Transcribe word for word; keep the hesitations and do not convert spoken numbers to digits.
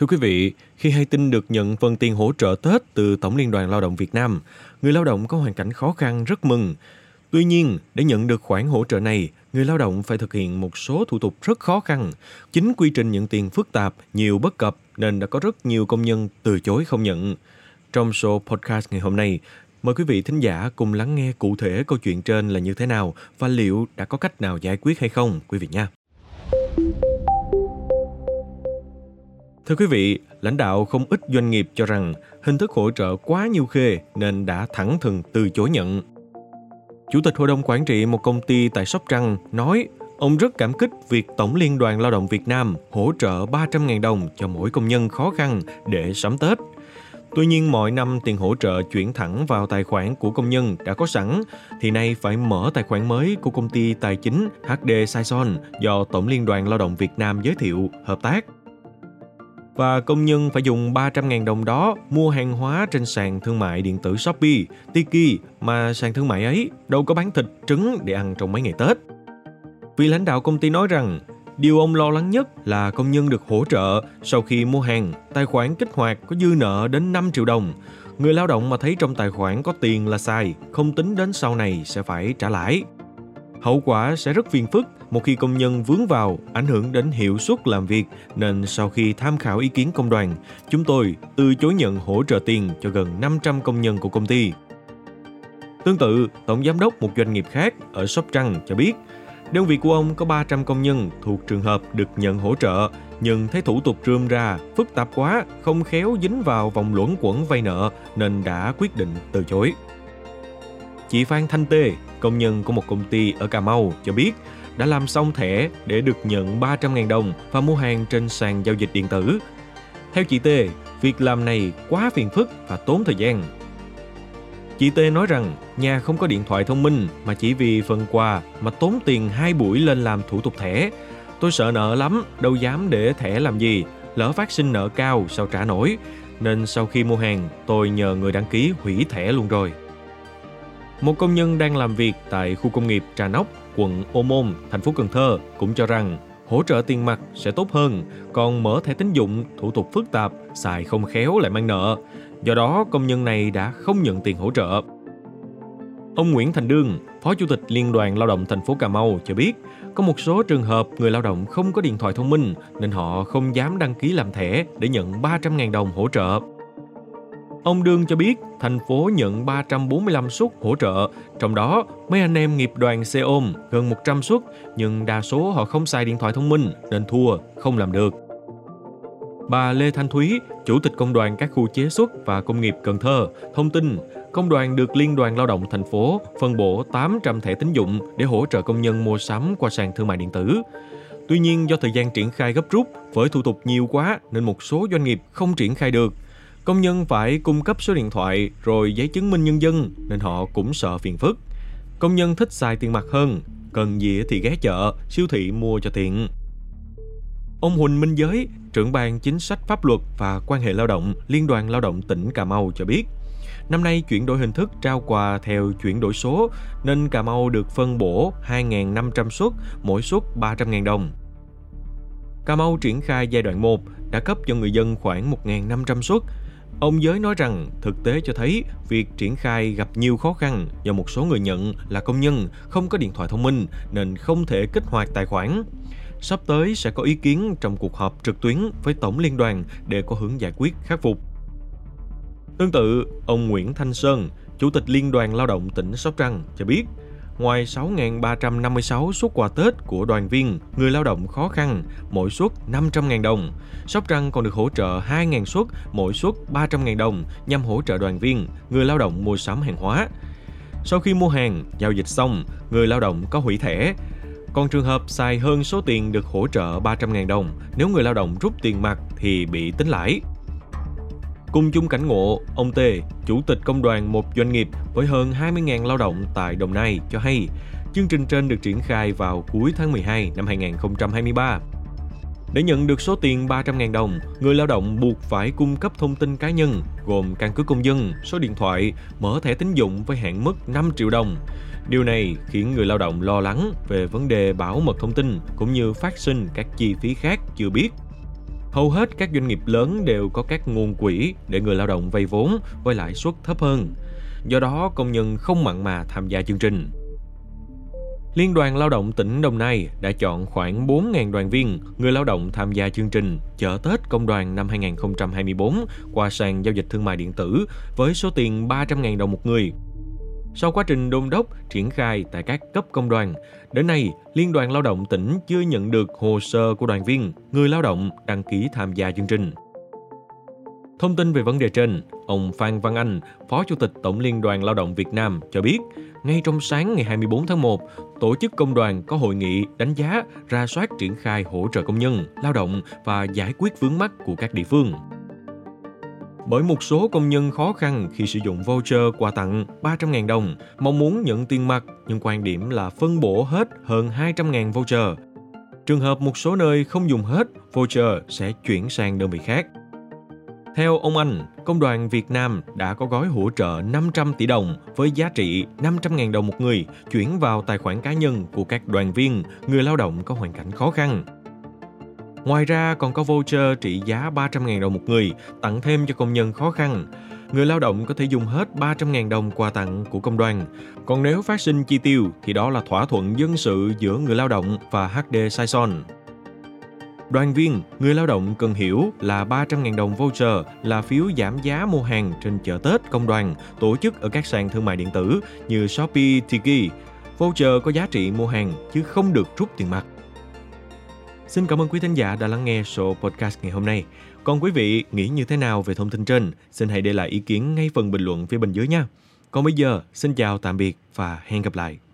Thưa quý vị, khi hay tin được nhận phần tiền hỗ trợ Tết từ Tổng Liên đoàn Lao động Việt Nam, người lao động có hoàn cảnh khó khăn rất mừng. Tuy nhiên, để nhận được khoản hỗ trợ này, người lao động phải thực hiện một số thủ tục rất khó khăn. Chính quy trình nhận tiền phức tạp, nhiều bất cập nên đã có rất nhiều công nhân từ chối không nhận. Trong số podcast ngày hôm nay, mời quý vị thính giả cùng lắng nghe cụ thể câu chuyện trên là như thế nào và liệu đã có cách nào giải quyết hay không, quý vị nha. Thưa quý vị, lãnh đạo không ít doanh nghiệp cho rằng hình thức hỗ trợ quá nhiêu khê nên đã thẳng thừng từ chối nhận. Chủ tịch Hội đồng Quản trị một công ty tại Sóc Trăng nói ông rất cảm kích việc Tổng Liên đoàn Lao động Việt Nam hỗ trợ ba trăm nghìn đồng cho mỗi công nhân khó khăn để sắm Tết. Tuy nhiên, mọi năm tiền hỗ trợ chuyển thẳng vào tài khoản của công nhân đã có sẵn, thì nay phải mở tài khoản mới của công ty tài chính hát đê Saison do Tổng Liên đoàn Lao động Việt Nam giới thiệu, hợp tác. Và công nhân phải dùng ba trăm nghìn đồng đó mua hàng hóa trên sàn thương mại điện tử Shopee, Tiki, mà sàn thương mại ấy đâu có bán thịt, trứng để ăn trong mấy ngày Tết. Vị lãnh đạo công ty nói rằng, điều ông lo lắng nhất là công nhân được hỗ trợ sau khi mua hàng, tài khoản kích hoạt có dư nợ đến năm triệu đồng. Người lao động mà thấy trong tài khoản có tiền là xài, không tính đến sau này sẽ phải trả lãi. Hậu quả sẽ rất phiền phức một khi công nhân vướng vào, ảnh hưởng đến hiệu suất làm việc, nên sau khi tham khảo ý kiến công đoàn, chúng tôi từ chối nhận hỗ trợ tiền cho gần năm trăm công nhân của công ty. Tương tự, Tổng Giám đốc một doanh nghiệp khác ở Sóc Trăng cho biết, đơn vị của ông có ba trăm công nhân thuộc trường hợp được nhận hỗ trợ, nhưng thấy thủ tục rườm rà, phức tạp quá, không khéo dính vào vòng luẩn quẩn vay nợ nên đã quyết định từ chối. Chị Phan Thanh Tê, công nhân của một công ty ở Cà Mau cho biết đã làm xong thẻ để được nhận ba trăm nghìn đồng và mua hàng trên sàn giao dịch điện tử. Theo chị Tê, việc làm này quá phiền phức và tốn thời gian. Chị Tê nói rằng nhà không có điện thoại thông minh mà chỉ vì phần quà mà tốn tiền hai buổi lên làm thủ tục thẻ. Tôi sợ nợ lắm, đâu dám để thẻ làm gì, lỡ phát sinh nợ cao sao trả nổi. Nên sau khi mua hàng, tôi nhờ người đăng ký hủy thẻ luôn rồi. Một công nhân đang làm việc tại khu công nghiệp Trà Nóc, quận Ô Môn, thành phố Cần Thơ cũng cho rằng hỗ trợ tiền mặt sẽ tốt hơn, còn mở thẻ tín dụng, thủ tục phức tạp, xài không khéo lại mang nợ. Do đó, công nhân này đã không nhận tiền hỗ trợ. Ông Nguyễn Thành Dương, Phó Chủ tịch Liên đoàn Lao động thành phố Cà Mau cho biết, có một số trường hợp người lao động không có điện thoại thông minh nên họ không dám đăng ký làm thẻ để nhận ba trăm nghìn đồng hỗ trợ. Ông Dương cho biết thành phố nhận ba trăm bốn mươi lăm suất hỗ trợ, trong đó mấy anh em nghiệp đoàn xe ôm gần một trăm suất, nhưng đa số họ không xài điện thoại thông minh nên thua, không làm được. Bà Lê Thanh Thúy, Chủ tịch Công đoàn các khu chế xuất và công nghiệp Cần Thơ, thông tin Công đoàn được Liên đoàn Lao động thành phố phân bổ tám trăm thẻ tín dụng để hỗ trợ công nhân mua sắm qua sàn thương mại điện tử. Tuy nhiên, do thời gian triển khai gấp rút với thủ tục nhiều quá nên một số doanh nghiệp không triển khai được. Công nhân phải cung cấp số điện thoại rồi giấy chứng minh nhân dân nên họ cũng sợ phiền phức. Công nhân thích xài tiền mặt hơn, cần gì thì ghé chợ, siêu thị mua cho tiện. Ông Huỳnh Minh Giới, trưởng ban chính sách pháp luật và quan hệ lao động Liên đoàn Lao động tỉnh Cà Mau cho biết, năm nay chuyển đổi hình thức trao quà theo chuyển đổi số nên Cà Mau được phân bổ hai nghìn năm trăm suất, mỗi suất ba trăm nghìn đồng. Cà Mau triển khai giai đoạn một đã cấp cho người dân khoảng một nghìn năm trăm suất. Ông Giới nói rằng thực tế cho thấy việc triển khai gặp nhiều khó khăn do một số người nhận là công nhân không có điện thoại thông minh nên không thể kích hoạt tài khoản. Sắp tới sẽ có ý kiến trong cuộc họp trực tuyến với Tổng Liên đoàn để có hướng giải quyết khắc phục. Tương tự, ông Nguyễn Thanh Sơn, Chủ tịch Liên đoàn Lao động tỉnh Sóc Trăng cho biết, ngoài sáu nghìn ba trăm năm mươi sáu suất quà Tết của đoàn viên, người lao động khó khăn, mỗi suất năm trăm nghìn đồng. Sóc Trăng còn được hỗ trợ hai nghìn suất, mỗi suất ba trăm nghìn đồng nhằm hỗ trợ đoàn viên, người lao động mua sắm hàng hóa. Sau khi mua hàng, giao dịch xong, người lao động có hủy thẻ. Còn trường hợp xài hơn số tiền được hỗ trợ ba trăm nghìn đồng, nếu người lao động rút tiền mặt thì bị tính lãi. Cùng chung cảnh ngộ, ông Tê, Chủ tịch Công đoàn một doanh nghiệp với hơn hai mươi nghìn lao động tại Đồng Nai cho hay, chương trình trên được triển khai vào cuối tháng mười hai năm hai nghìn không trăm hai mươi ba. Để nhận được số tiền ba trăm nghìn đồng, người lao động buộc phải cung cấp thông tin cá nhân gồm căn cước công dân, số điện thoại, mở thẻ tín dụng với hạn mức năm triệu đồng. Điều này khiến người lao động lo lắng về vấn đề bảo mật thông tin cũng như phát sinh các chi phí khác chưa biết. Hầu hết các doanh nghiệp lớn đều có các nguồn quỹ để người lao động vay vốn với lãi suất thấp hơn. Do đó, công nhân không mặn mà tham gia chương trình. Liên đoàn Lao động tỉnh Đồng Nai đã chọn khoảng bốn nghìn đoàn viên, người lao động tham gia chương trình Chợ Tết Công đoàn năm hai nghìn không trăm hai mươi tư qua sàn giao dịch thương mại điện tử với số tiền ba trăm nghìn đồng một người. Sau quá trình đôn đốc, triển khai tại các cấp công đoàn, đến nay, Liên đoàn Lao động tỉnh chưa nhận được hồ sơ của đoàn viên, người lao động đăng ký tham gia chương trình. Thông tin về vấn đề trên, ông Phan Văn Anh, Phó Chủ tịch Tổng Liên đoàn Lao động Việt Nam cho biết, ngay trong sáng ngày hai mươi tư tháng một, tổ chức công đoàn có hội nghị đánh giá, ra soát triển khai hỗ trợ công nhân, lao động và giải quyết vướng mắc của các địa phương. Bởi một số công nhân khó khăn khi sử dụng voucher quà tặng ba trăm nghìn đồng, mong muốn nhận tiền mặt, nhưng quan điểm là phân bổ hết hơn hai trăm nghìn voucher. Trường hợp một số nơi không dùng hết, voucher sẽ chuyển sang đơn vị khác. Theo ông Anh, Công đoàn Việt Nam đã có gói hỗ trợ năm trăm tỷ đồng với giá trị năm trăm nghìn đồng một người chuyển vào tài khoản cá nhân của các đoàn viên, người lao động có hoàn cảnh khó khăn. Ngoài ra còn có voucher trị giá ba trăm nghìn đồng một người tặng thêm cho công nhân khó khăn. Người lao động có thể dùng hết ba trăm nghìn đồng quà tặng của công đoàn. Còn nếu phát sinh chi tiêu thì đó là thỏa thuận dân sự giữa người lao động và hát đê Saison. Đoàn viên, người lao động cần hiểu là ba trăm nghìn đồng voucher là phiếu giảm giá mua hàng trên chợ Tết công đoàn tổ chức ở các sàn thương mại điện tử như Shopee, Tiki. Voucher có giá trị mua hàng chứ không được rút tiền mặt. Xin cảm ơn quý thính giả đã lắng nghe số podcast ngày hôm nay. Còn quý vị nghĩ như thế nào về thông tin trên? Xin hãy để lại ý kiến ngay phần bình luận phía bên dưới nha. Còn bây giờ, xin chào tạm biệt và hẹn gặp lại.